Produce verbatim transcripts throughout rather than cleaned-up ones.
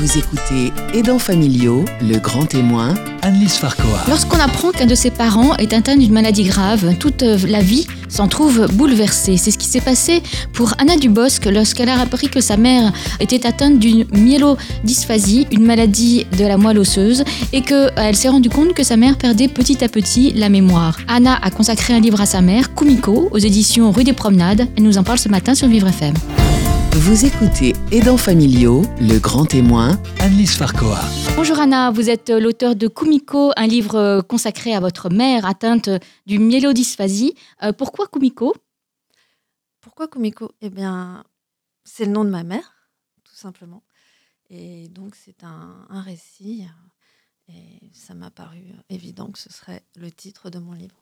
Vous écoutez Aidants familiaux, le grand témoin, Anne-Lise Farquois. Lorsqu'on apprend qu'un de ses parents est atteint d'une maladie grave, toute la vie s'en trouve bouleversée. C'est ce qui s'est passé pour Anna Dubosc lorsqu'elle a appris que sa mère était atteinte d'une myelodysphasie, une maladie de la moelle osseuse, et qu'elle s'est rendue compte que sa mère perdait petit à petit la mémoire. Anna a consacré un livre à sa mère, Kumiko, aux éditions Rues des promenades. Elle nous en parle ce matin sur Vivre F M. Vous écoutez Aidants familiaux, le grand témoin, Anne-Lise Farquois. Bonjour Anna, vous êtes l'auteur de Kumiko, un livre consacré à votre mère atteinte du myelodysphasie. Euh, pourquoi Kumiko ? Pourquoi Kumiko ? Eh bien, c'est le nom de ma mère, tout simplement. Et donc, c'est un, un récit. Et ça m'a paru évident que ce serait le titre de mon livre.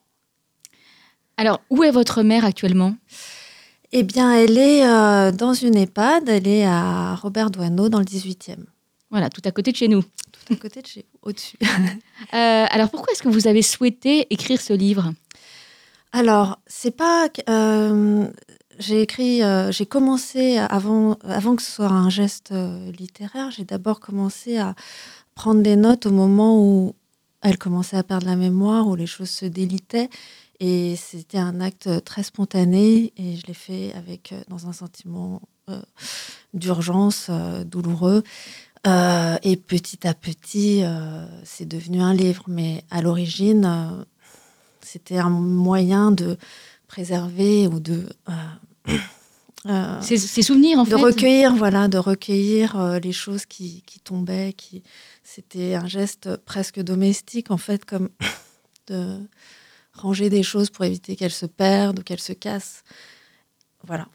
Alors, où est votre mère actuellement ? Eh bien, elle est euh, dans une EHPAD, elle est à Robert-Douaneau, dans le dix-huitième. Voilà, tout à côté de chez nous. Tout à côté de chez nous, au-dessus. euh, alors, pourquoi est-ce que vous avez souhaité écrire ce livre ? Alors, c'est pas... Euh, j'ai écrit... Euh, j'ai commencé, avant, avant que ce soit un geste euh, littéraire, j'ai d'abord commencé à prendre des notes au moment où elle commençait à perdre la mémoire, où les choses se délitaient. Et c'était un acte très spontané et je l'ai fait avec, dans un sentiment euh, d'urgence, euh, douloureux. Euh, et petit à petit, euh, c'est devenu un livre. Mais à l'origine, euh, c'était un moyen de préserver ou de... Euh, euh, ces, ces souvenirs, en de fait. De recueillir, voilà, de recueillir euh, les choses qui, qui tombaient. Qui... C'était un geste presque domestique, en fait, comme de... ranger des choses pour éviter qu'elles se perdent ou qu'elles se cassent. Voilà.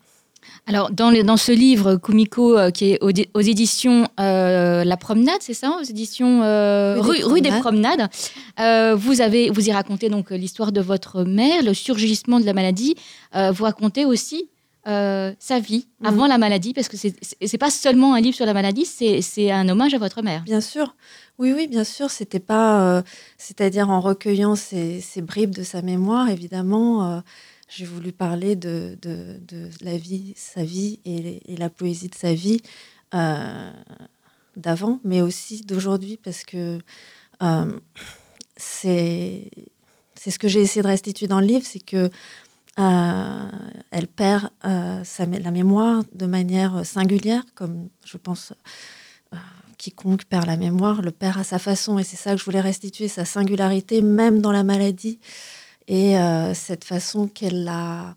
Alors, dans, le, dans ce livre, Kumiko, euh, qui est aux, aux éditions euh, La Promenade, c'est ça ? Aux éditions euh, Rue, des Rue, Rue des Promenades. Euh, vous, avez, vous y racontez donc l'histoire de votre mère, le surgissement de la maladie. Euh, vous racontez aussi euh, sa vie mmh. avant la maladie, parce que ce n'est pas seulement un livre sur la maladie, c'est, c'est un hommage à votre mère. Bien sûr. Oui, oui, bien sûr, c'était pas... Euh, c'est-à-dire, en recueillant ces, ces bribes de sa mémoire, évidemment, euh, j'ai voulu parler de, de, de la vie, sa vie et, et la poésie de sa vie euh, d'avant, mais aussi d'aujourd'hui, parce que euh, c'est, c'est ce que j'ai essayé de restituer dans le livre, c'est que euh, elle perd euh, sa, la mémoire de manière singulière, comme je pense... Euh, Quiconque perd la mémoire, le perd à sa façon. Et c'est ça que je voulais restituer, sa singularité, même dans la maladie. Et euh, cette façon qu'elle a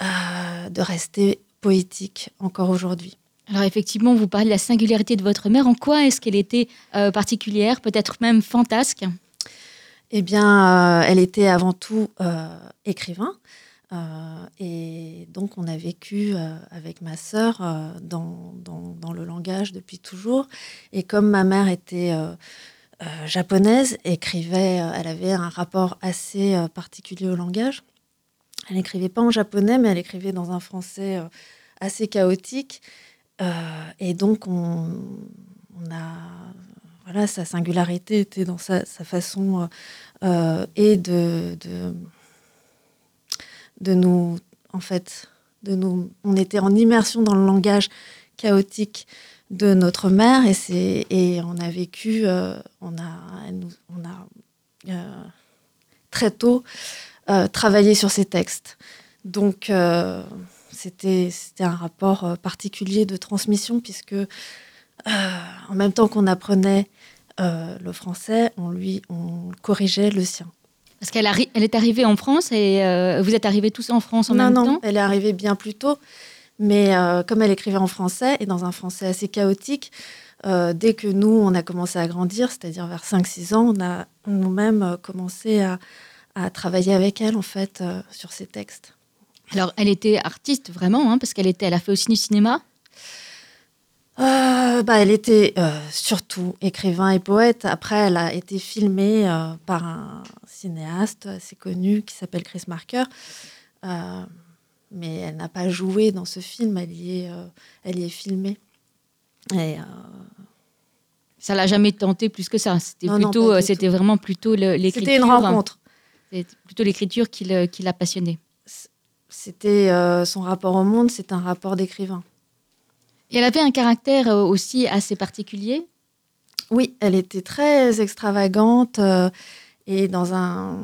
euh, de rester poétique encore aujourd'hui. Alors effectivement, vous parlez de la singularité de votre mère. En quoi est-ce qu'elle était euh, particulière, peut-être même fantasque ? Eh bien, euh, elle était avant tout euh, écrivain. Euh, et donc, on a vécu euh, avec ma sœur euh, dans, dans, dans le langage depuis toujours. Et comme ma mère était euh, euh, japonaise, écrivait, euh, elle avait un rapport assez euh, particulier au langage. Elle n'écrivait pas en japonais, mais elle écrivait dans un français euh, assez chaotique. Euh, et donc, on, on a... Voilà, sa singularité était dans sa, sa façon euh, euh, et de... de de nous, en fait, de nous, on était en immersion dans le langage chaotique de notre mère et c'est, et on a vécu, euh, on a, on a euh, très tôt euh, travaillé sur ces textes. Donc euh, c'était, c'était un rapport particulier de transmission puisque euh, en même temps qu'on apprenait euh, le français, on lui, on corrigeait le sien. Parce qu'elle arri- elle est arrivée en France et euh, vous êtes arrivés tous en France en non, même non, temps ? Non, non, elle est arrivée bien plus tôt. Mais euh, comme elle écrivait en français et dans un français assez chaotique, euh, dès que nous, on a commencé à grandir, c'est-à-dire vers cinq six ans, on a nous-mêmes commencé à, à travailler avec elle, en fait, euh, sur ses textes. Alors, elle était artiste, vraiment, hein, parce qu'elle était, elle a fait aussi du cinéma ? Euh, bah, elle était euh, surtout écrivain et poète. Après, elle a été filmée euh, par un cinéaste assez connu qui s'appelle Chris Marker. Euh, mais elle n'a pas joué dans ce film, elle y est, euh, elle y est filmée. Et, euh... ça ne l'a jamais tentée plus que ça. C'était, non, plutôt, non, c'était vraiment plutôt le, l'écriture. C'était une rencontre. Hein. C'était plutôt l'écriture qui, le, qui l'a passionnée. C'était euh, son rapport au monde, c'est un rapport d'écrivain. Et elle avait un caractère aussi assez particulier, Oui, elle était très extravagante euh, et dans un...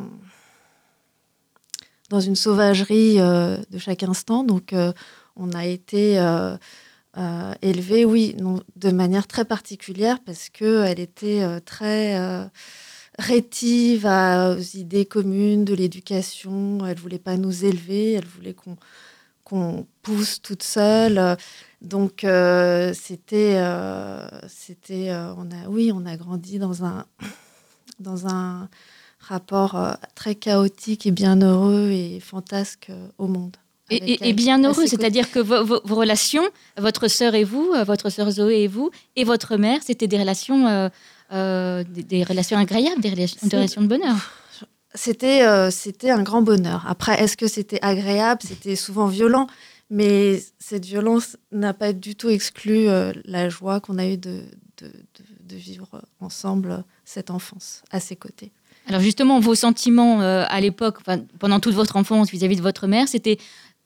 dans une sauvagerie euh, de chaque instant. Donc, euh, on a été euh, euh, élevés, oui, non, de manière très particulière parce qu'elle était euh, très euh, rétive à, aux idées communes de l'éducation. Elle ne voulait pas nous élever, elle voulait qu'on, qu'on pousse toute seule. Donc, euh, c'était... Euh, c'était euh, on a, oui, on a grandi dans un... dans un rapport euh, très chaotique et bienheureux et fantasque euh, au monde. Et, et, et bienheureux, c'est-à-dire que vos, vos, vos relations, votre sœur et vous, euh, votre sœur Zoé et vous, et votre mère, c'était des relations, euh, euh, des, des relations agréables, des relations, des relations de bonheur. C'était, euh, c'était un grand bonheur. Après, est-ce que c'était agréable ? C'était souvent violent, mais cette violence n'a pas du tout exclu euh, la joie qu'on a eue de, de, de, de vivre ensemble cette enfance à ses côtés. Alors justement, vos sentiments euh, à l'époque, enfin, pendant toute votre enfance vis-à-vis de votre mère, c'était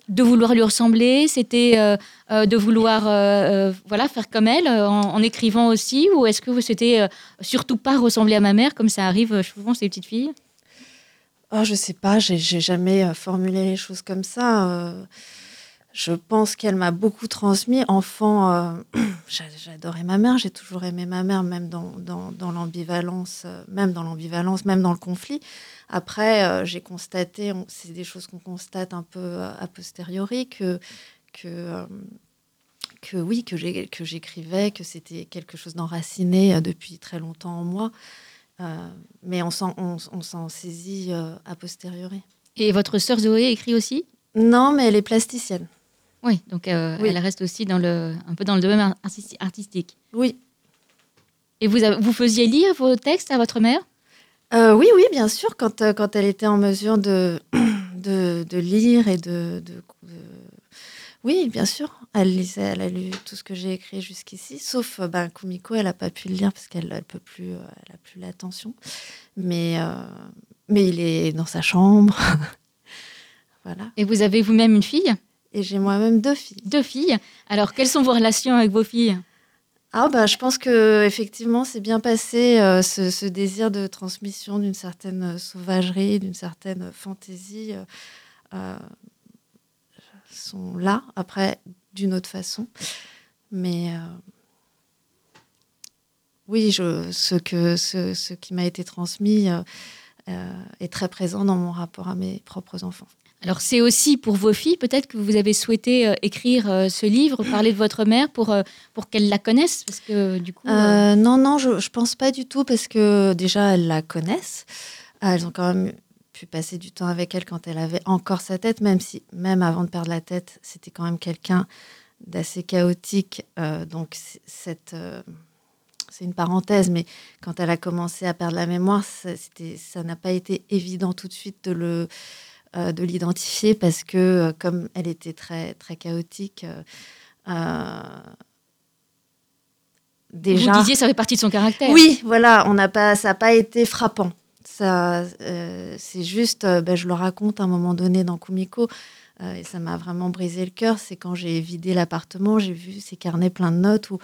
de vouloir lui ressembler, c'était euh, euh, de vouloir euh, euh, voilà, faire comme elle, en, en écrivant aussi, ou est-ce que vous souhaitez euh, surtout pas ressembler à ma mère, comme ça arrive souvent ces petites filles ? Oh, je sais pas, j'ai, j'ai jamais formulé les choses comme ça. Euh, je pense qu'elle m'a beaucoup transmis. Enfant, euh, j'adorais ma mère, j'ai toujours aimé ma mère, même dans, dans, dans l'ambivalence, même dans l'ambivalence, même dans le conflit. Après, euh, j'ai constaté, on, c'est des choses qu'on constate un peu a posteriori, que, que, euh, que oui, que, j'ai, que j'écrivais, que c'était quelque chose d'enraciné depuis très longtemps en moi. Euh, mais on s'en, on, on s'en saisit euh, a posteriori. Et votre sœur Zoé écrit aussi ? Non, mais elle est plasticienne. Oui, donc euh, oui. Elle reste aussi dans le, un peu dans le domaine artistique. Oui. Et vous, vous faisiez lire vos textes à votre mère ? euh, Oui, oui, bien sûr, quand, quand elle était en mesure de, de, de lire et de, de, de... Oui, bien sûr, elle lisait, elle a lu tout ce que j'ai écrit jusqu'ici, sauf ben, Kumiko, elle n'a pas pu le lire parce qu'elle n'a plus, plus l'attention. Mais, euh, mais il est dans sa chambre. Voilà. Et vous avez vous-même une fille ? Et j'ai moi-même deux filles. Deux filles. Alors, quelles sont vos relations avec vos filles ? Ah bah, je pense que effectivement, c'est bien passé euh, ce, ce désir de transmission d'une certaine sauvagerie, d'une certaine fantaisie. Euh, sont là après d'une autre façon, mais euh, oui, je, ce que ce, ce qui m'a été transmis euh, euh, est très présent dans mon rapport à mes propres enfants. Alors, c'est aussi pour vos filles, peut-être que vous avez souhaité euh, écrire euh, ce livre, parler de votre mère pour, euh, pour qu'elles la connaissent, parce que du coup... Euh... Euh, non, non, je ne pense pas du tout, parce que déjà, elles la connaissent. Elles ont quand même pu passer du temps avec elle quand elle avait encore sa tête, même si, même avant de perdre la tête, c'était quand même quelqu'un d'assez chaotique. Euh, donc, cette... Euh... C'est une parenthèse, mais quand elle a commencé à perdre la mémoire, ça, c'était, ça n'a pas été évident tout de suite de le... de l'identifier parce que comme elle était très très chaotique, euh, déjà. Vous disiez ça fait partie de son caractère. Oui, voilà, on n'a pas, ça n'a pas été frappant. Ça, euh, c'est juste, ben, je le raconte à un moment donné dans Kumiko euh, et ça m'a vraiment brisé le cœur. C'est quand j'ai vidé l'appartement, j'ai vu ses carnets pleins de notes où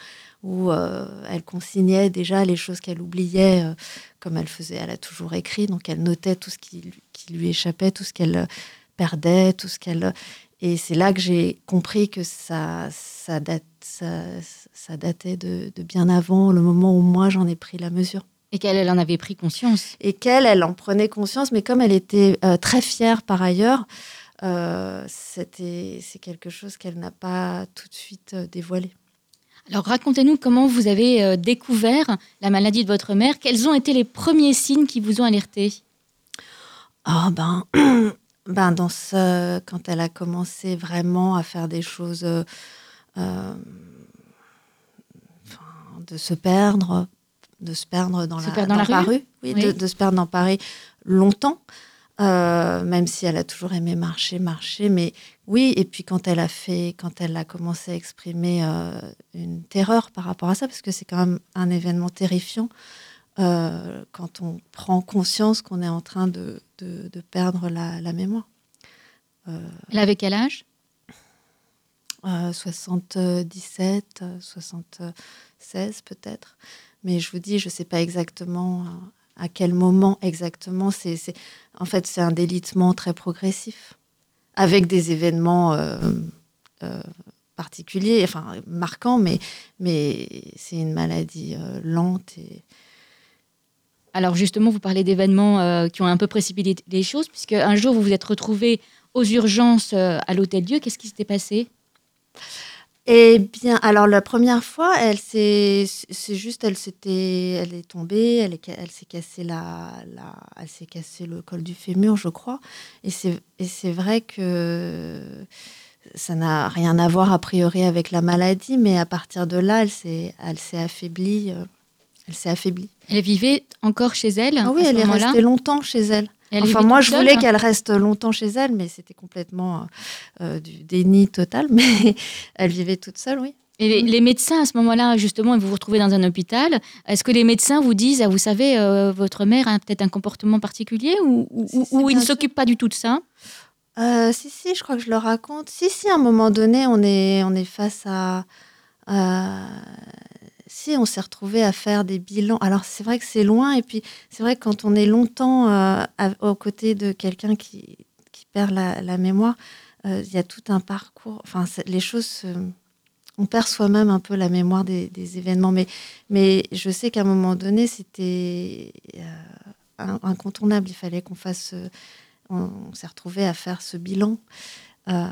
où euh, elle consignait déjà les choses qu'elle oubliait, euh, comme elle faisait, elle a toujours écrit, donc elle notait tout ce qui lui, qui lui échappait, tout ce qu'elle perdait, tout ce qu'elle... Et c'est là que j'ai compris que ça, ça, date, ça, ça datait de, de bien avant, le moment où moi j'en ai pris la mesure. Et qu'elle elle en avait pris conscience. Et qu'elle elle en prenait conscience, mais comme elle était euh, très fière par ailleurs, euh, c'était, c'est quelque chose qu'elle n'a pas tout de suite euh, dévoilé. Alors, racontez-nous comment vous avez euh, découvert la maladie de votre mère. Quels ont été les premiers signes qui vous ont alerté ? Oh ben, ben dans ce, quand elle a commencé vraiment à faire des choses, euh, euh, de se perdre, de se perdre dans se la, dans la Paris, rue, oui, oui. De, de se perdre dans Paris longtemps, euh, même si elle a toujours aimé marcher, marcher, mais... Oui, et puis quand elle a fait, quand elle a commencé à exprimer euh, une terreur par rapport à ça, parce que c'est quand même un événement terrifiant euh, quand on prend conscience qu'on est en train de, de, de perdre la, la mémoire. Euh, elle avait quel âge ? euh, soixante-dix-sept, soixante, seize peut-être. Mais je vous dis, je ne sais pas exactement à quel moment exactement. C'est, c'est, en fait, c'est un délitement très progressif, avec des événements euh, euh, particuliers, enfin marquants, mais, mais c'est une maladie euh, lente. Et... Alors justement, vous parlez d'événements euh, qui ont un peu précipité les choses, puisque un jour, vous vous êtes retrouvés aux urgences euh, à l'Hôtel-Dieu. Qu'est-ce qui s'était passé ? Eh bien, alors la première fois, elle s'est, c'est juste, elle s'était, elle est tombée, elle, est, elle s'est cassée la, la, elle s'est cassée le col du fémur, je crois. Et c'est, et c'est vrai que ça n'a rien à voir a priori avec la maladie, mais à partir de là, elle s'est, elle s'est affaiblie, elle s'est affaiblie. Elle vivait encore chez elle. Ah oui, à ce elle moment-là. Est restée longtemps chez elle. Enfin, moi, je voulais seule, hein. qu'elle reste longtemps chez elle, mais c'était complètement euh, du déni total. Mais elle vivait toute seule, oui. Et les, les médecins, à ce moment-là, justement, vous vous retrouvez dans un hôpital. Est-ce que les médecins vous disent, ah, vous savez, euh, votre mère a peut-être un comportement particulier ou, ou, si, ou, ou ils ne s'occupent pas du tout de ça ? euh, Si, si, je crois que je le raconte. Si, si, à un moment donné, on est, on est face à... à... Si, on s'est retrouvés à faire des bilans. Alors, c'est vrai que c'est loin. Et puis, c'est vrai que quand on est longtemps euh, à, aux côtés de quelqu'un qui, qui perd la, la mémoire, il euh, y a tout un parcours. Enfin, les choses... Euh, on perd soi-même un peu la mémoire des, des événements. Mais, mais je sais qu'à un moment donné, c'était euh, incontournable. Il fallait qu'on fasse... Euh, on, on s'est retrouvés à faire ce bilan. Euh,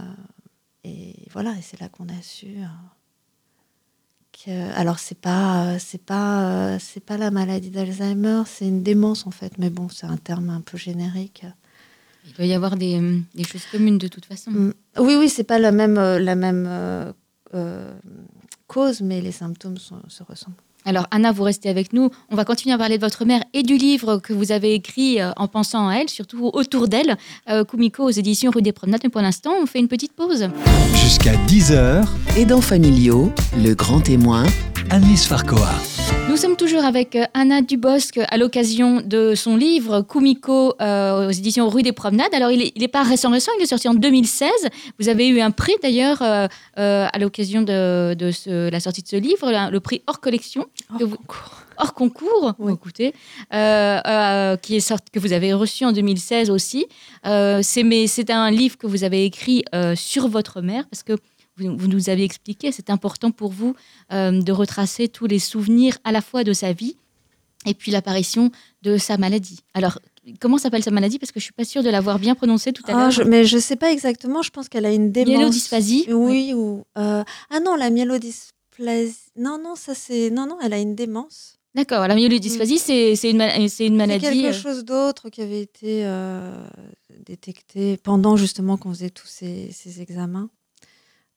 et voilà, et c'est là qu'on a su... Euh, Alors c'est pas c'est pas c'est pas la maladie d'Alzheimer, c'est une démence en fait, mais bon c'est un terme un peu générique. Il doit y avoir des, des choses communes de toute façon. Oui oui, c'est pas la même la même euh, euh, cause, mais les symptômes sont, se ressemblent. Alors Anna, vous restez avec nous. On va continuer à parler de votre mère et du livre que vous avez écrit en pensant à elle, surtout autour d'elle, euh, Kumiko aux éditions Rues des Promenades. Mais pour l'instant, on fait une petite pause. Jusqu'à dix heures, aidants familiaux, le grand témoin, Anne-Lise Farquois. Nous sommes toujours avec Anna Dubosc à l'occasion de son livre Kumiko euh, aux éditions Rue des Promenades. Alors, il n'est pas récent, récent, il est sorti en deux mille seize. Vous avez eu un prix d'ailleurs euh, euh, à l'occasion de, de ce, la sortie de ce livre, le, le prix hors collection. Hors vous, concours. Hors concours, oui. Écoutez, euh, euh, qui est sorti, que vous avez reçu en deux mille seize aussi. Euh, c'est, mais c'est un livre que vous avez écrit euh, sur votre mère parce que vous nous avez expliqué, c'est important pour vous euh, de retracer tous les souvenirs à la fois de sa vie et puis l'apparition de sa maladie. Alors, comment s'appelle sa maladie ? Parce que je ne suis pas sûre de l'avoir bien prononcée tout à ah, l'heure. Je, mais je ne sais pas exactement, je pense qu'elle a une démence. Myelodysphasie ? Oui, ouais. ou... Euh, ah non, la myélodysplasie... Non, non, ça c'est... Non, non, elle a une démence. D'accord, la myélodysplasie, mmh. c'est, c'est, une, c'est une maladie... C'est quelque euh... chose d'autre qui avait été euh, détecté pendant justement qu'on faisait tous ces, ces examens.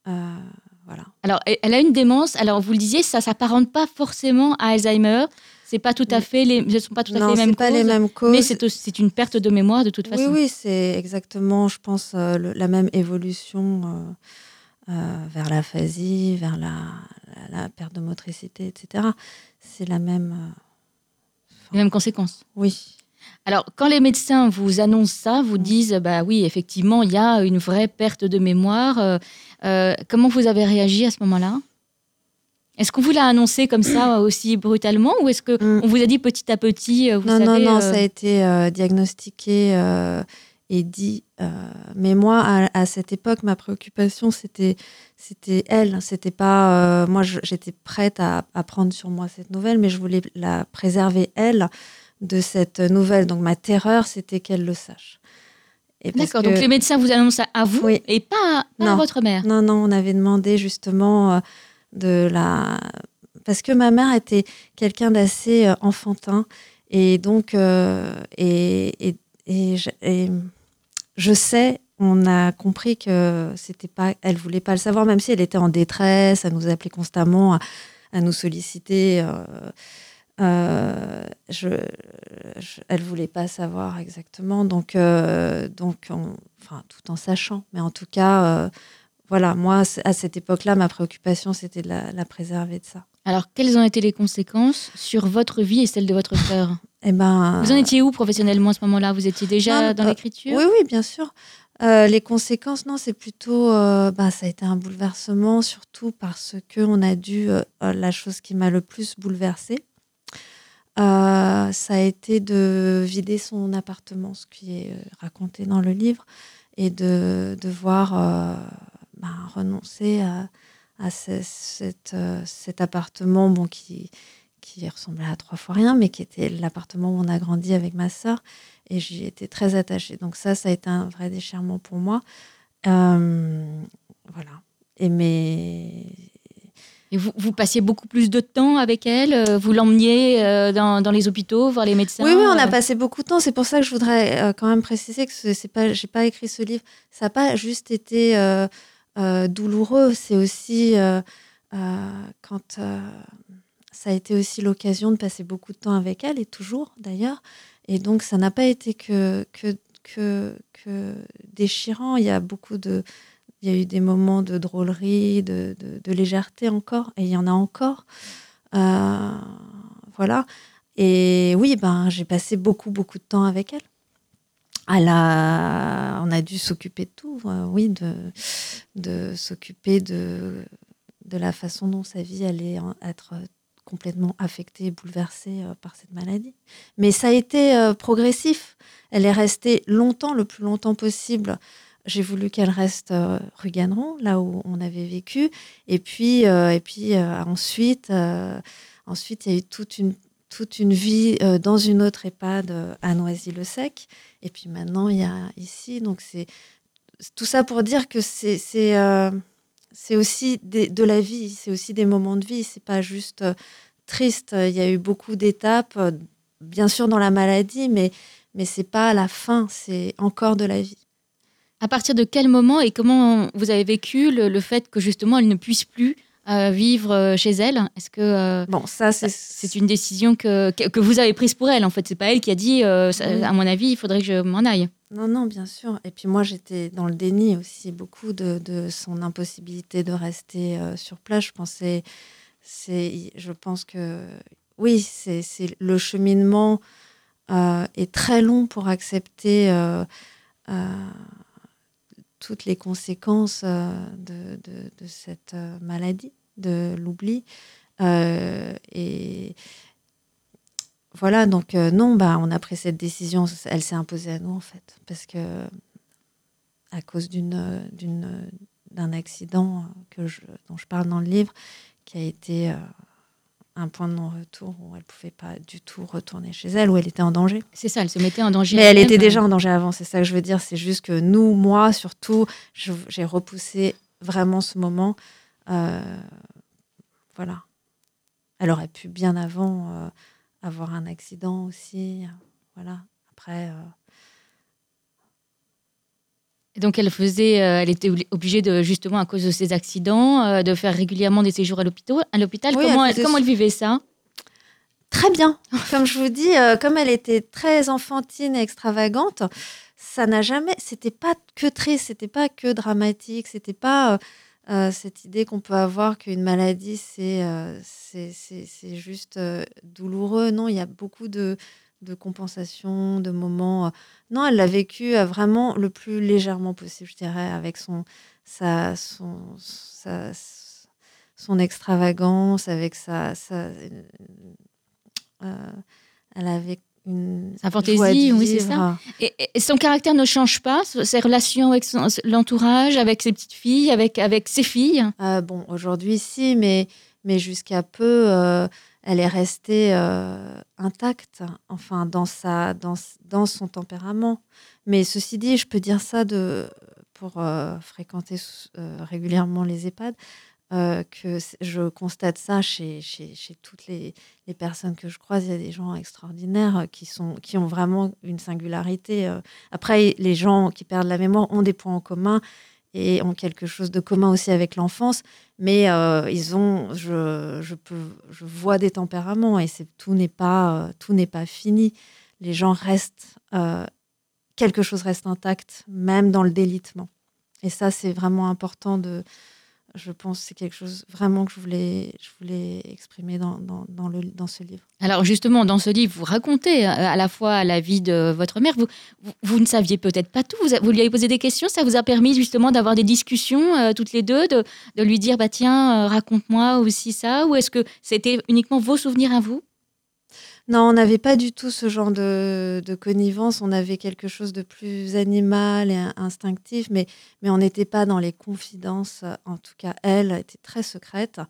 Euh, voilà. Alors, elle a une démence. Alors, vous le disiez, ça ne s'apparente pas forcément à Alzheimer. C'est pas tout à fait les, ce ne sont pas tout à non, fait les mêmes, pas causes, les mêmes causes. Mais c'est, aussi, c'est une perte de mémoire de toute façon. Oui, oui, c'est exactement, je pense, euh, le, la même évolution euh, euh, vers l'aphasie, vers la, la, la perte de motricité, et cetera. C'est la même... Euh, les mêmes conséquences. Oui. Alors, quand les médecins vous annoncent ça, vous disent, bah oui, effectivement, il y a une vraie perte de mémoire. Euh, comment vous avez réagi à ce moment-là ? Est-ce qu'on vous l'a annoncé comme ça, aussi brutalement ? Ou est-ce qu'on vous a dit petit à petit, vous savez ? Non, non, non, euh... ça a été euh, diagnostiqué euh, et dit. Euh, mais moi, à, à cette époque, ma préoccupation, c'était, c'était elle. C'était pas, euh, moi, j'étais prête à, à prendre sur moi cette nouvelle, mais je voulais la préserver, elle, de cette nouvelle. Donc, ma terreur, c'était qu'elle le sache. Et D'accord, que... donc les médecins vous annoncent à vous oui. et pas, pas à votre mère. Non, non, on avait demandé justement euh, de la... Parce que ma mère était quelqu'un d'assez euh, enfantin. Et donc, euh, et, et, et, je, et je sais, on a compris que c'était pas... Elle ne voulait pas le savoir, même si elle était en détresse, elle nous appelait constamment à, à nous solliciter... Euh, Euh, je, je, elle voulait pas savoir exactement, donc, euh, donc on, enfin, tout en sachant. Mais en tout cas, euh, voilà, moi, à cette époque-là, ma préoccupation, c'était de la, la préserver de ça. Alors, quelles ont été les conséquences sur votre vie et celle de votre frère ? Eh ben, vous en étiez où professionnellement à ce moment-là ? Vous étiez déjà ah, dans euh, l'écriture ? Oui, oui, bien sûr. Euh, les conséquences, non, c'est plutôt... Euh, bah, ça a été un bouleversement, surtout parce qu'on a dû... Euh, la chose qui m'a le plus bouleversée, euh, ça a été de vider son appartement, ce qui est raconté dans le livre, et de devoir euh, bah, renoncer à, à ce, cette, euh, cet appartement bon, qui... qui ressemblait à trois fois rien, mais qui était l'appartement où on a grandi avec ma sœur, et j'y étais très attachée. Donc ça, ça a été un vrai déchirement pour moi. Euh, voilà. Et mes... Et vous, vous passiez beaucoup plus de temps avec elle ? Vous l'emmeniez euh, dans, dans les hôpitaux, voir les médecins ? Oui, oui, on a passé beaucoup de temps. C'est pour ça que je voudrais euh, quand même préciser que c'est pas, j'ai pas écrit ce livre. Ça n'a pas juste été euh, euh, douloureux. C'est aussi euh, euh, quand... Euh, ça a été aussi l'occasion de passer beaucoup de temps avec elle, et toujours d'ailleurs. Et donc, ça n'a pas été que, que, que, que déchirant. Il y a beaucoup de, il y a eu des moments de drôlerie, de, de, de légèreté encore, et il y en a encore. Euh, voilà. Et oui, ben, j'ai passé beaucoup, beaucoup de temps avec elle. Elle a, on a dû s'occuper de tout, euh, oui, de, de s'occuper de, de la façon dont sa vie allait être complètement affectée, bouleversée par cette maladie. Mais ça a été euh, progressif. Elle est restée longtemps, le plus longtemps possible. J'ai voulu qu'elle reste euh, rue Ganneron, là où on avait vécu. Et puis, euh, et puis euh, ensuite, euh, ensuite, il y a eu toute une, toute une vie euh, dans une autre EHPAD euh, à Noisy-le-Sec. Et puis maintenant, il y a ici. Donc c'est tout ça pour dire que c'est... c'est euh, c'est aussi des, de la vie, c'est aussi des moments de vie, c'est pas juste euh, triste. Il y a eu beaucoup d'étapes, euh, bien sûr dans la maladie, mais, mais c'est pas la fin, c'est encore de la vie. À partir de quel moment et comment vous avez vécu le, le fait que justement elle ne puisse plus euh, vivre chez elle ? Est-ce que euh, bon, ça, c'est... c'est une décision que, que vous avez prise pour elle en fait ? C'est pas elle qui a dit, euh, ça, à mon avis, il faudrait que je m'en aille. Non, non, bien sûr. Et puis moi, j'étais dans le déni aussi, beaucoup de, de son impossibilité de rester euh, sur place. Je pensais, c'est, je pense que oui, c'est, c'est le cheminement euh, est très long pour accepter euh, euh, toutes les conséquences euh, de, de, de cette maladie, de l'oubli. Euh, et Voilà, donc euh, non, bah, on a pris cette décision, elle s'est imposée à nous en fait, parce que à cause d'une, d'une, d'un accident que je, dont je parle dans le livre, qui a été euh, un point de non-retour où elle ne pouvait pas du tout retourner chez elle, où elle était en danger. C'est ça, elle se mettait en danger. Mais elle, elle était déjà en danger avant, c'est ça que je veux dire, c'est juste que nous, moi surtout, je, j'ai repoussé vraiment ce moment. Euh, voilà, elle aurait pu bien avant... Euh, avoir un accident aussi, voilà. Après... Euh... Donc, elle faisait... Euh, elle était obligée, de, justement, à cause de ces accidents, euh, de faire régulièrement des séjours à l'hôpital. À l'hôpital. Oui, comment elle, elle, comment elle vivait ça ? Très bien. Comme je vous dis, euh, comme elle était très enfantine et extravagante, ça n'a jamais... C'était pas que triste, c'était pas que dramatique, c'était pas... Euh... Euh, cette idée qu'on peut avoir qu'une maladie, c'est, euh, c'est, c'est, c'est juste euh, douloureux. Non, il y a beaucoup de, de compensations, de moments. Euh... Non, elle l'a vécu euh, vraiment le plus légèrement possible, je dirais, avec son, sa, son, sa, son extravagance, avec sa... sa euh, euh, elle avait une sa fantaisie, oui, c'est ça. Et, et son caractère ne change pas, ses relations avec son, l'entourage, avec ses petites filles, avec, avec ses filles euh, Bon, aujourd'hui, si, mais, mais jusqu'à peu, euh, elle est restée euh, intacte, enfin, dans, sa, dans, dans son tempérament. Mais ceci dit, je peux dire ça de, pour euh, fréquenter euh, régulièrement les EHPAD, Euh, que je constate ça chez, chez, chez toutes les, les personnes que je croise. Il y a des gens extraordinaires qui, sont, qui ont vraiment une singularité. Après, les gens qui perdent la mémoire ont des points en commun et ont quelque chose de commun aussi avec l'enfance, mais euh, ils ont, je, je, peux, je vois des tempéraments et c'est, tout, n'est pas, tout n'est pas fini. Les gens restent, euh, quelque chose reste intact, même dans le délitement. Et ça, c'est vraiment important de... je pense que c'est quelque chose vraiment que je voulais, je voulais exprimer dans, dans, dans, le, dans ce livre. Alors justement, dans ce livre, vous racontez à la fois la vie de votre mère. Vous, vous, vous ne saviez peut-être pas tout. Vous, vous lui avez posé des questions. Ça vous a permis justement d'avoir des discussions euh, toutes les deux, de, de lui dire bah, « Tiens, euh, raconte-moi aussi ça » ou est-ce que c'était uniquement vos souvenirs à vous ? Non, on n'avait pas du tout ce genre de, de connivence. On avait quelque chose de plus animal et instinctif, mais, mais on n'était pas dans les confidences. En tout cas, elle était très secrète.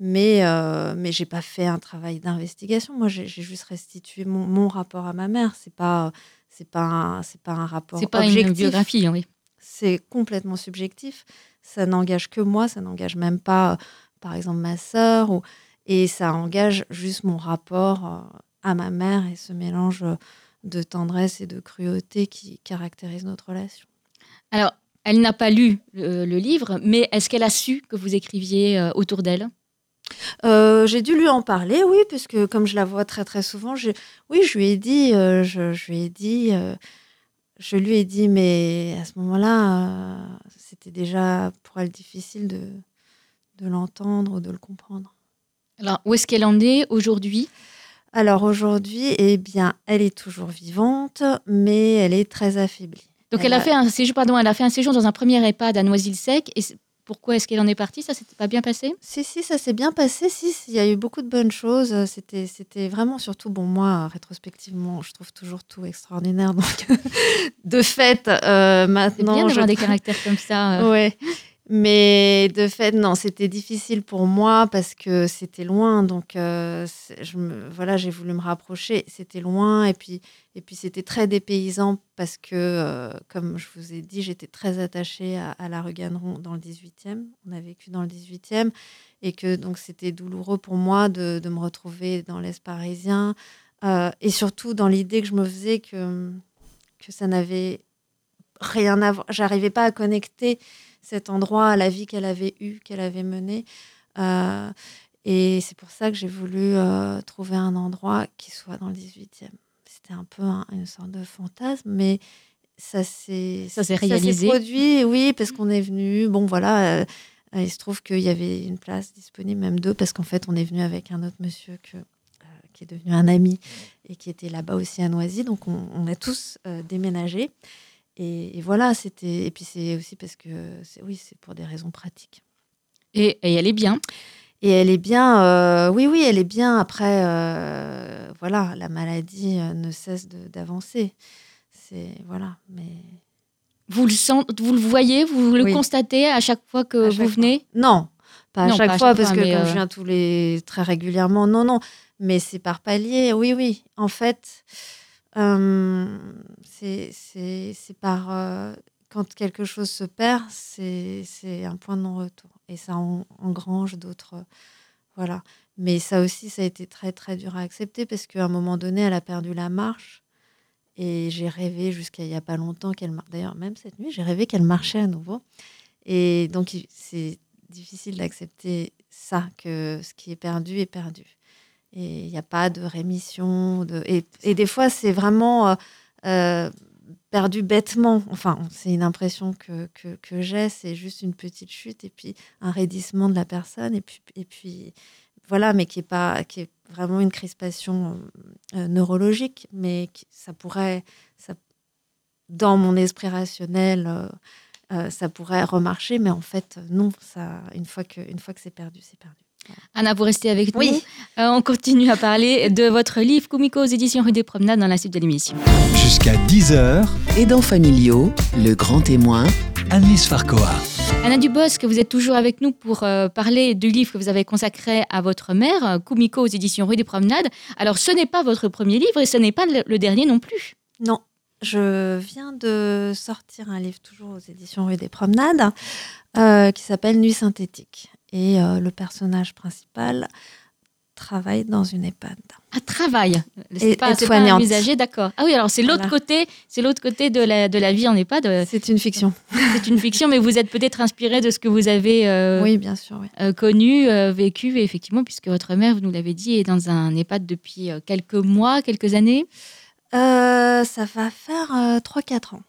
Mais, euh, mais je n'ai pas fait un travail d'investigation. Moi, j'ai, j'ai juste restitué mon, mon rapport à ma mère. Ce n'est pas, c'est pas, un, c'est pas un rapport objectif. Ce n'est pas une biographie, oui. C'est complètement subjectif. Ça n'engage que moi. Ça n'engage même pas, par exemple, ma sœur. Ou... Et ça engage juste mon rapport... Euh, à ma mère et ce mélange de tendresse et de cruauté qui caractérise notre relation. Alors, elle n'a pas lu le, le livre, mais est-ce qu'elle a su que vous écriviez autour d'elle ? Euh, j'ai dû lui en parler, oui, puisque comme je la vois très très souvent, je, oui, je lui ai dit, euh, je, je lui ai dit, euh, je lui ai dit, mais à ce moment-là, euh, c'était déjà pour elle difficile de, de l'entendre ou de le comprendre. Alors, où est-ce qu'elle en est aujourd'hui ? Alors aujourd'hui, eh bien, elle est toujours vivante, mais elle est très affaiblie. Donc elle, elle, a, fait un séjour, pardon, elle a fait un séjour dans un premier EHPAD à Noisy-le-Sec. Et pourquoi est-ce qu'elle en est partie ? Ça s'était pas bien passé ? Si, si, ça s'est bien passé. Si, si, il y a eu beaucoup de bonnes choses. C'était, c'était vraiment surtout, bon, moi, rétrospectivement, je trouve toujours tout extraordinaire. Donc, de fait, euh, maintenant... C'est bien d'avoir je... des caractères comme ça. Euh... Ouais. Mais de fait, non, c'était difficile pour moi parce que c'était loin. Donc, euh, je me, voilà, j'ai voulu me rapprocher. C'était loin et puis, et puis c'était très dépaysant parce que, euh, comme je vous ai dit, j'étais très attachée à, à la rue Ganneron dans le dix-huitième. On a vécu dans le dix-huitième et que donc, c'était douloureux pour moi de, de me retrouver dans l'Est parisien euh, et surtout dans l'idée que je me faisais que, que ça n'avait rien à voir. J'arrivais pas à connecter cet endroit à la vie qu'elle avait eue, qu'elle avait menée. Euh, et c'est pour ça que j'ai voulu euh, trouver un endroit qui soit dans le dix-huitième. C'était un peu un, une sorte de fantasme, mais ça s'est, ça s'est réalisé. Ça s'est produit, oui, parce qu'on est venu. Bon, voilà, euh, il se trouve qu'il y avait une place disponible, même deux, parce qu'en fait, on est venu avec un autre monsieur que, euh, qui est devenu un ami et qui était là-bas aussi à Noisy. Donc, on, on a tous euh, déménagé. Et, et voilà, c'était. Et puis c'est aussi parce que, c'est, oui, c'est pour des raisons pratiques. Et, et elle est bien. Et elle est bien. Euh, oui, oui, elle est bien. Après, euh, voilà, la maladie ne cesse de, d'avancer. C'est voilà, mais. Vous le sent, vous le voyez, vous le oui. constatez à chaque fois que chaque vous venez. Fois. Non, pas à non, chaque pas fois à chaque parce fois, que quand euh... je viens tous les très régulièrement, non, non. Mais c'est par palier. Oui, oui. En fait. Euh, c'est, c'est, c'est par euh, quand quelque chose se perd, c'est, c'est un point de non-retour et ça en, engrange d'autres. Euh, voilà, mais ça aussi, ça a été très très dur à accepter parce qu'à un moment donné, elle a perdu la marche et j'ai rêvé jusqu'à il n'y a pas longtemps qu'elle marche. D'ailleurs, même cette nuit, j'ai rêvé qu'elle marchait à nouveau et donc c'est difficile d'accepter ça, que ce qui est perdu est perdu. Et il n'y a pas de rémission. De... Et, et des fois, c'est vraiment euh, euh, perdu bêtement. Enfin, c'est une impression que, que, que j'ai. C'est juste une petite chute et puis un raidissement de la personne. Et puis, et puis voilà, mais qui est, pas, qui est vraiment une crispation euh, neurologique. Mais qui, ça pourrait, ça, dans mon esprit rationnel, euh, euh, ça pourrait remarcher. Mais en fait, non. Ça, une fois que, une fois que c'est perdu, c'est perdu. Anna, vous restez avec nous. Oui. Euh, on continue à parler de votre livre Kumiko aux éditions Rues des Promenades dans la suite de l'émission. Jusqu'à dix heures, aidants familiaux, le grand témoin, Anne-Lise Farquois. Anna Dubosc, vous êtes toujours avec nous pour euh, parler du livre que vous avez consacré à votre mère, Kumiko aux éditions Rues des Promenades. Alors, ce n'est pas votre premier livre et ce n'est pas le dernier non plus. Non. Je viens de sortir un livre toujours aux éditions Rues des Promenades euh, qui s'appelle Nuit Synthétique. Et euh, le personnage principal travaille dans une EHPAD. Ah, travaille. C'est et, pas, et c'est pas un usager, d'accord. Ah oui, alors c'est l'autre voilà. côté, c'est l'autre côté de la de la vie en EHPAD. C'est une fiction. C'est une fiction, mais vous êtes peut-être inspiré de ce que vous avez euh, oui, bien sûr, oui. euh, connu, euh, vécu, et effectivement, puisque votre mère, vous nous l'avez dit, est dans un EHPAD depuis quelques mois, quelques années. Euh, ça va faire euh, trois quatre ans.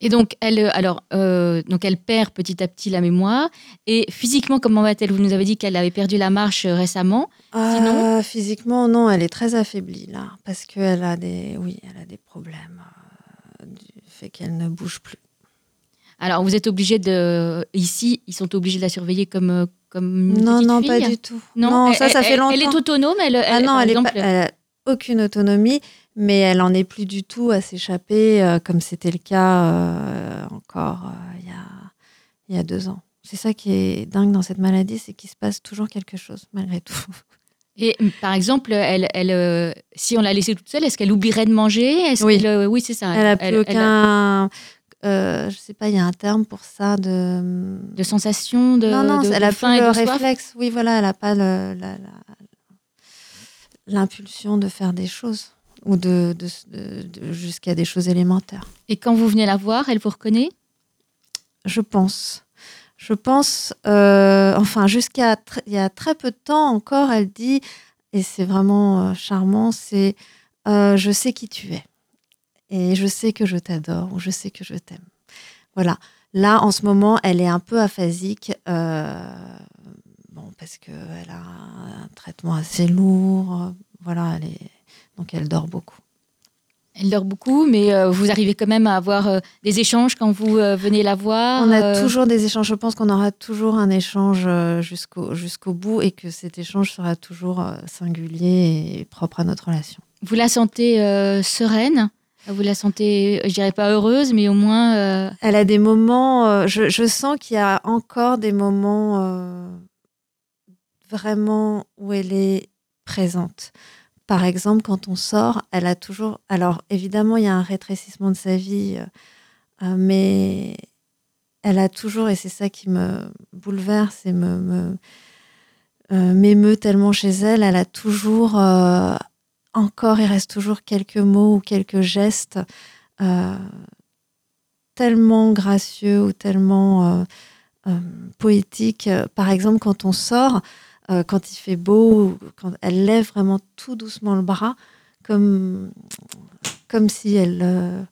Et donc elle, alors, euh, donc, elle perd petit à petit la mémoire. Et physiquement, comment va-t-elle ? Vous nous avez dit qu'elle avait perdu la marche récemment. Euh, Sinon... Physiquement, non, elle est très affaiblie, là, parce qu'elle a des, oui, elle a des problèmes euh, du fait qu'elle ne bouge plus. Alors, vous êtes obligés de... Ici, ils sont obligés de la surveiller comme, comme une non, petite non, fille. Non, non, pas du tout. Non, non elle, ça, ça elle, fait longtemps. Elle est autonome, elle... elle ah non, par elle exemple... n'a aucune autonomie, mais elle n'en est plus du tout à s'échapper, euh, comme c'était le cas euh, encore il euh, y, a, y a deux ans. C'est ça qui est dingue dans cette maladie, c'est qu'il se passe toujours quelque chose, malgré tout. Et par exemple, elle, elle, euh, si on la laissait toute seule, est-ce qu'elle oublierait de manger ? Est-ce oui. Euh, oui, c'est ça. Elle n'a plus elle, aucun... Elle a... Euh, je sais pas, il y a un terme pour ça de de sensation de non non, de, elle a faim plus le réflexe. Oui voilà, elle a pas le, la, la, l'impulsion de faire des choses ou de, de, de, de jusqu'à des choses élémentaires. Et quand vous venez la voir, elle vous reconnaît ? Je pense, je pense. Euh, enfin, jusqu'à tr- il y a très peu de temps encore, elle dit et c'est vraiment euh, charmant. C'est euh, je sais qui tu es. Et je sais que je t'adore ou je sais que je t'aime. Voilà. Là, en ce moment, elle est un peu aphasique, euh, bon, parce que elle a un traitement assez lourd. Voilà, elle est... donc elle dort beaucoup. Elle dort beaucoup, mais euh, vous arrivez quand même à avoir euh, des échanges quand vous euh, venez la voir. On a euh... toujours des échanges. Je pense qu'on aura toujours un échange euh, jusqu'au jusqu'au bout et que cet échange sera toujours euh, singulier et propre à notre relation. Vous la sentez euh, sereine ? Vous la sentez, je dirais pas heureuse, mais au moins... Euh... Elle a des moments... Euh, je, je sens qu'il y a encore des moments euh, vraiment où elle est présente. Par exemple, quand on sort, elle a toujours... Alors, évidemment, il y a un rétrécissement de sa vie, euh, mais elle a toujours, et c'est ça qui me bouleverse et me, me, euh, m'émeut tellement chez elle, elle a toujours... Euh, Encore, il reste toujours quelques mots ou quelques gestes euh, tellement gracieux ou tellement euh, euh, poétiques. Par exemple, quand on sort, euh, quand il fait beau, quand elle lève vraiment tout doucement le bras, comme, comme si elle, euh,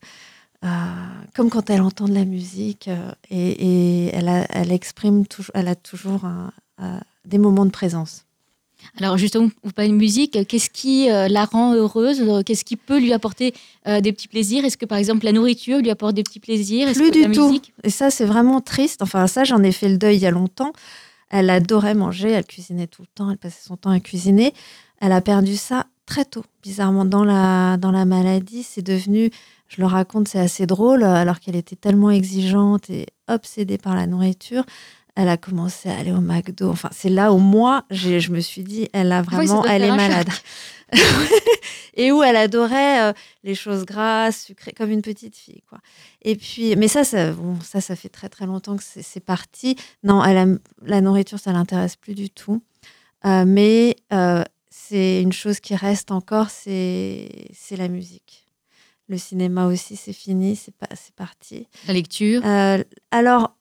euh, comme quand elle entend de la musique. Euh, et et elle, a, elle exprime, toujours, elle a toujours un, un, des moments de présence. Alors justement, vous parlez de musique, qu'est-ce qui euh, la rend heureuse ? Qu'est-ce qui peut lui apporter euh, des petits plaisirs ? Est-ce que par exemple la nourriture lui apporte des petits plaisirs ? Est-ce Plus que du la tout. Musique ? Et ça c'est vraiment triste. Enfin ça j'en ai fait le deuil il y a longtemps. Elle adorait manger, elle cuisinait tout le temps, elle passait son temps à cuisiner. Elle a perdu ça très tôt. Bizarrement dans la, dans la maladie, c'est devenu, je le raconte, c'est assez drôle, alors qu'elle était tellement exigeante et obsédée par la nourriture. Elle a commencé à aller au McDo. Enfin, c'est là où moi, j'ai, je me suis dit, elle a vraiment, oui, elle est malade. Et où elle adorait euh, les choses grasses, sucrées, comme une petite fille, quoi. Et puis, mais ça, ça, bon, ça, ça fait très très longtemps que c'est, c'est parti. Non, elle a, la nourriture, ça l'intéresse plus du tout. Euh, mais euh, c'est une chose qui reste encore, c'est, c'est la musique. Le cinéma aussi, c'est fini, c'est pas, c'est parti. La lecture. Euh, alors.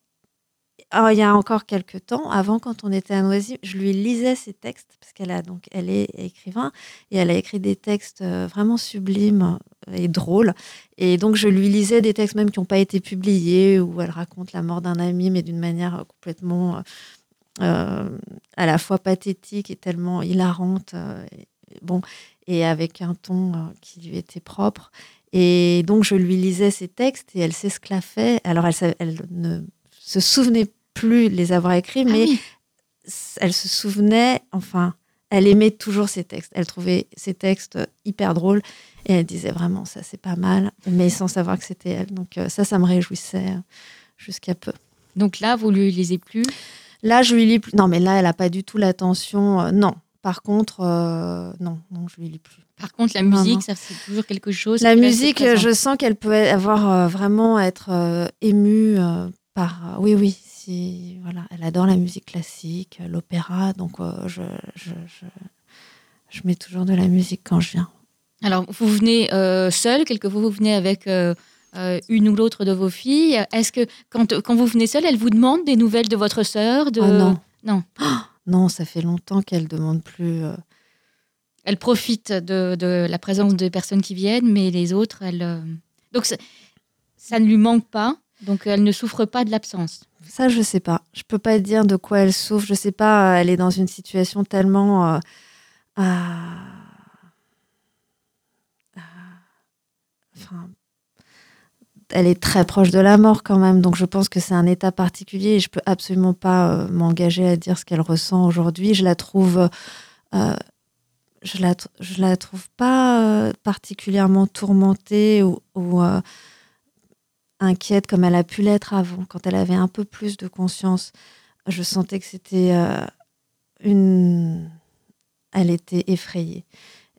Alors, il y a encore quelques temps, avant, quand on était à Noisy, je lui lisais ses textes, parce qu'elle a, donc, elle est écrivain, et elle a écrit des textes vraiment sublimes et drôles. Et donc, je lui lisais des textes même qui n'ont pas été publiés, où elle raconte la mort d'un ami, mais d'une manière complètement euh, à la fois pathétique et tellement hilarante, euh, et, bon, et avec un ton euh, qui lui était propre. Et donc, je lui lisais ses textes, et elle s'esclaffait. Alors, elle, elle ne... se souvenait plus de les avoir écrits, mais ah oui. Elle se souvenait, enfin, elle aimait toujours ses textes. Elle trouvait ses textes hyper drôles et elle disait vraiment, ça c'est pas mal, mais sans savoir que c'était elle. Donc ça, ça me réjouissait jusqu'à peu. Donc là, vous lui lisez plus ? Là, je lui lis plus. Non, mais là, elle a pas du tout l'attention. Euh, non. Par contre, euh, non, non, je lui lis plus. Par contre, la musique, non, non. Ça c'est toujours quelque chose. La musique, je sens qu'elle peut avoir euh, vraiment être euh, émue. Euh, Par, oui, oui, si, voilà, elle adore la musique classique, l'opéra, donc euh, je, je, je, je mets toujours de la musique quand je viens. Alors, vous venez euh, seule, quelquefois vous venez avec euh, une ou l'autre de vos filles. Est-ce que quand, quand vous venez seule, elle vous demande des nouvelles de votre sœur de... Oh non. Non. Oh, non, ça fait longtemps qu'elle ne demande plus. Euh... Elle profite de, de la présence des personnes qui viennent, mais les autres, elle. Euh... Donc, c'est... ça ne lui manque pas, donc elle ne souffre pas de l'absence. Ça, je ne sais pas. Je ne peux pas dire de quoi elle souffre. Je ne sais pas, elle est dans une situation tellement... Euh, euh, euh, enfin, elle est très proche de la mort quand même, donc je pense que c'est un état particulier et je ne peux absolument pas euh, m'engager à dire ce qu'elle ressent aujourd'hui. Je la trouve... Euh, je la, je la trouve pas euh, particulièrement tourmentée ou, ou euh, inquiète comme elle a pu l'être avant, quand elle avait un peu plus de conscience. Je sentais que c'était euh, une... Elle était effrayée.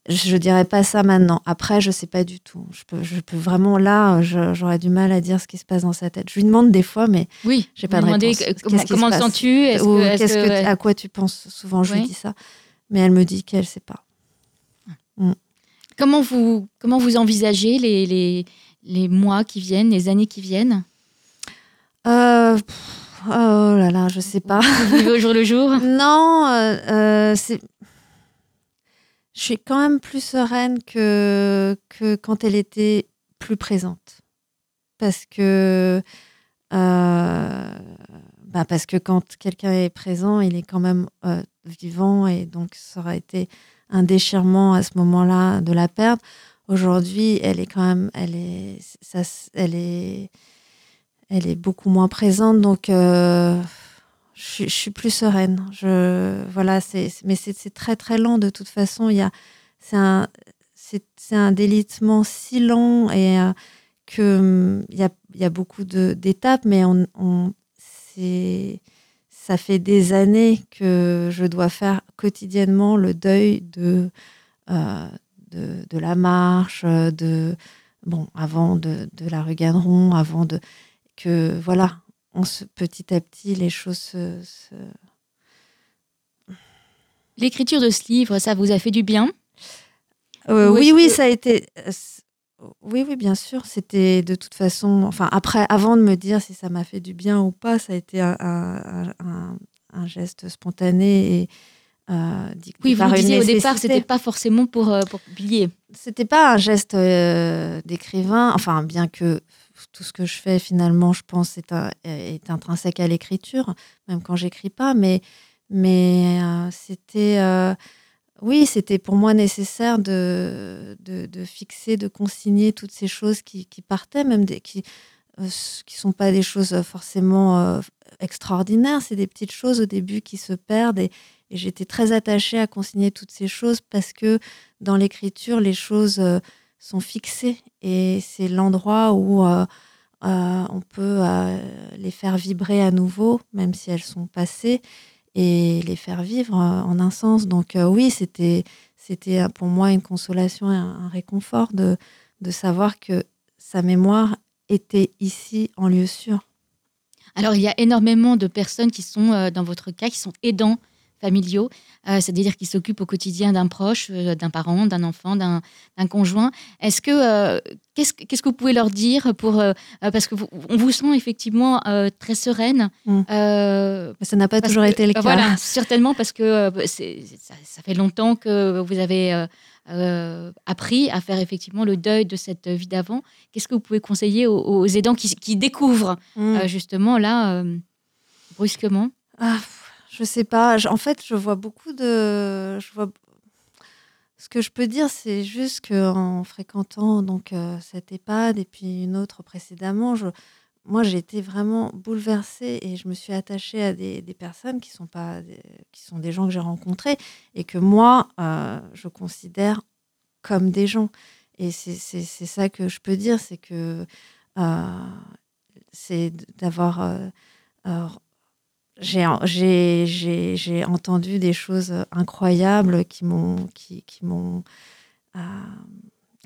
Je dirais pas ça maintenant. Après, je sais pas du tout. Je peux, je peux vraiment, là, je, j'aurais du mal à dire ce qui se passe dans sa tête. Je lui demande des fois, mais oui, j'ai pas de réponse. Qu'est-ce comment te sens-tu est-ce ou que, est-ce qu'est-ce que, que, à quoi tu penses? Souvent, je oui. lui dis ça. Mais elle me dit qu'elle ne sait pas. Mm. Comment vous, comment vous envisagez les, les, les mois qui viennent, les années qui viennent ? euh, pff, Oh là là, je ne sais pas. Vous vivez au jour le jour ? Non, euh, c'est... je suis quand même plus sereine que, que quand elle était plus présente. Parce que... Euh... Bah parce que quand quelqu'un est présent, il est quand même euh, vivant et donc ça aurait été un déchirement à ce moment-là de la perdre. Aujourd'hui, elle est quand même, elle est, ça, elle est, elle est beaucoup moins présente. Donc, euh, je, je suis plus sereine. Je, voilà, c'est, mais c'est, c'est très très lent de toute façon. Il y a, c'est un, c'est, c'est un délitement si lent et euh, que il y a, il y a beaucoup de, d'étapes, mais on, on Et ça fait des années que je dois faire quotidiennement le deuil de, euh, de, de la marche, de, bon, avant de, de la rue Ganneron, avant de, que voilà, on se, petit à petit, les choses se, se... L'écriture de ce livre, ça vous a fait du bien ? euh, Oui, oui, que... ça a été... Oui, oui, bien sûr. C'était de toute façon... Enfin, après, avant de me dire si ça m'a fait du bien ou pas, ça a été un, un, un, un geste spontané et euh, dicté oui, par une nécessité. Oui, vous disiez au départ, c'était pas forcément pour, euh, pour publier. C'était pas un geste euh, d'écrivain. Enfin, bien que tout ce que je fais, finalement, je pense, est, un, est intrinsèque à l'écriture, même quand j'écris pas. Mais, mais euh, c'était... Euh, Oui, c'était pour moi nécessaire de, de, de fixer, de consigner toutes ces choses qui, qui partaient, même des, qui ne euh, sont pas des choses forcément euh, extraordinaires. C'est des petites choses au début qui se perdent. Et, et j'étais très attachée à consigner toutes ces choses parce que dans l'écriture, les choses euh, sont fixées. Et c'est l'endroit où euh, euh, on peut euh, les faire vibrer à nouveau, même si elles sont passées. Et les faire vivre euh, en un sens. Donc euh, oui, c'était, c'était pour moi une consolation et un, un réconfort de, de savoir que sa mémoire était ici, en lieu sûr. Alors, il y a énormément de personnes qui sont, euh, dans votre cas, qui sont aidants familiaux, euh, c'est-à-dire qui s'occupent au quotidien d'un proche, euh, d'un parent, d'un enfant, d'un, d'un conjoint. Est-ce que, euh, qu'est-ce, qu'est-ce que vous pouvez leur dire pour, euh, parce qu'on vous sent effectivement euh, très sereine. Mmh. Euh, ça n'a pas toujours que, été le cas. Voilà, certainement parce que euh, c'est, ça, ça fait longtemps que vous avez euh, euh, appris à faire effectivement le deuil de cette vie d'avant. Qu'est-ce que vous pouvez conseiller aux, aux aidants qui, qui découvrent mmh. euh, justement là, euh, brusquement ah. Je sais pas. En fait, je vois beaucoup de. Je vois. Ce que je peux dire, c'est juste que en fréquentant donc euh, cette EHPAD et puis une autre précédemment, je... moi, j'ai été vraiment bouleversée et je me suis attachée à des, des personnes qui sont pas, des... qui sont des gens que j'ai rencontrés et que moi, euh, je considère comme des gens. Et c'est, c'est, c'est ça que je peux dire, c'est que euh, c'est d'avoir euh, euh, J'ai, j'ai, j'ai, j'ai entendu des choses incroyables qui m'ont... Qui, qui m'ont euh...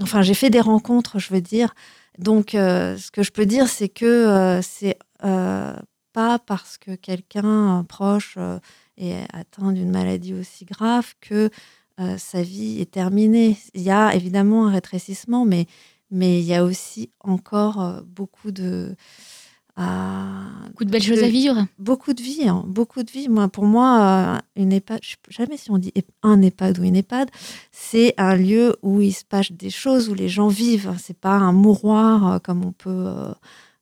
Enfin, j'ai fait des rencontres, je veux dire. Donc, euh, ce que je peux dire, c'est que euh, c'est euh, pas parce que quelqu'un proche euh, est atteint d'une maladie aussi grave que euh, sa vie est terminée. Il y a évidemment un rétrécissement, mais, mais il y a aussi encore beaucoup de... à beaucoup de belles de, choses à vivre. Beaucoup de vie, hein, beaucoup de vie. Moi, pour moi, une EHPAD, je ne sais jamais si on dit un EHPAD ou une EHPAD, c'est un lieu où il se passe des choses, où les gens vivent. C'est pas un mouroir comme on peut euh,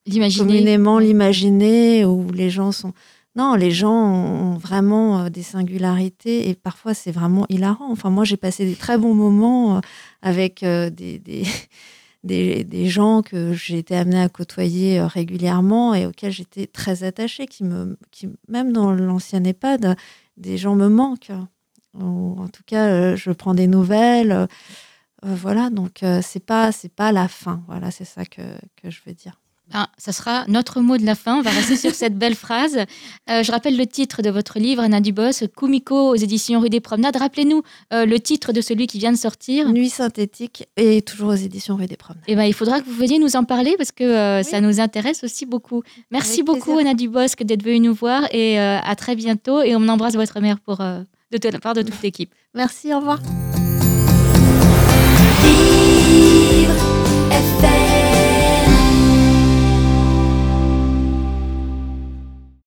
l'imaginer. communément l'imaginer, où les gens sont. Non, les gens ont vraiment des singularités et parfois c'est vraiment hilarant. Enfin, moi, j'ai passé des très bons moments avec des, des, des, des gens que j'ai été amenée à côtoyer régulièrement et auxquels j'étais très attachée, qui me, qui, même dans l'ancien EHPAD, des gens me manquent. Ou, en tout cas, je prends des nouvelles. Euh, voilà, donc c'est pas, c'est pas la fin. Voilà, c'est ça que, que je veux dire. Ah, ça sera notre mot de la fin. On va rester sur cette belle phrase. Euh, je rappelle le titre de votre livre, Anna Dubosc, Kumiko aux éditions Rue des Promenades. Rappelez-nous euh, le titre de celui qui vient de sortir. Nuit Synthétique et toujours aux éditions Rue des Promenades. Eh ben, il faudra que vous veniez nous en parler parce que euh, oui. ça nous intéresse aussi beaucoup. Merci Avec beaucoup plaisir. Anna Dubosc d'être venue nous voir et euh, à très bientôt. Et on embrasse votre mère pour, euh, de la part de toute l'équipe. Merci, au revoir. Vivre F M.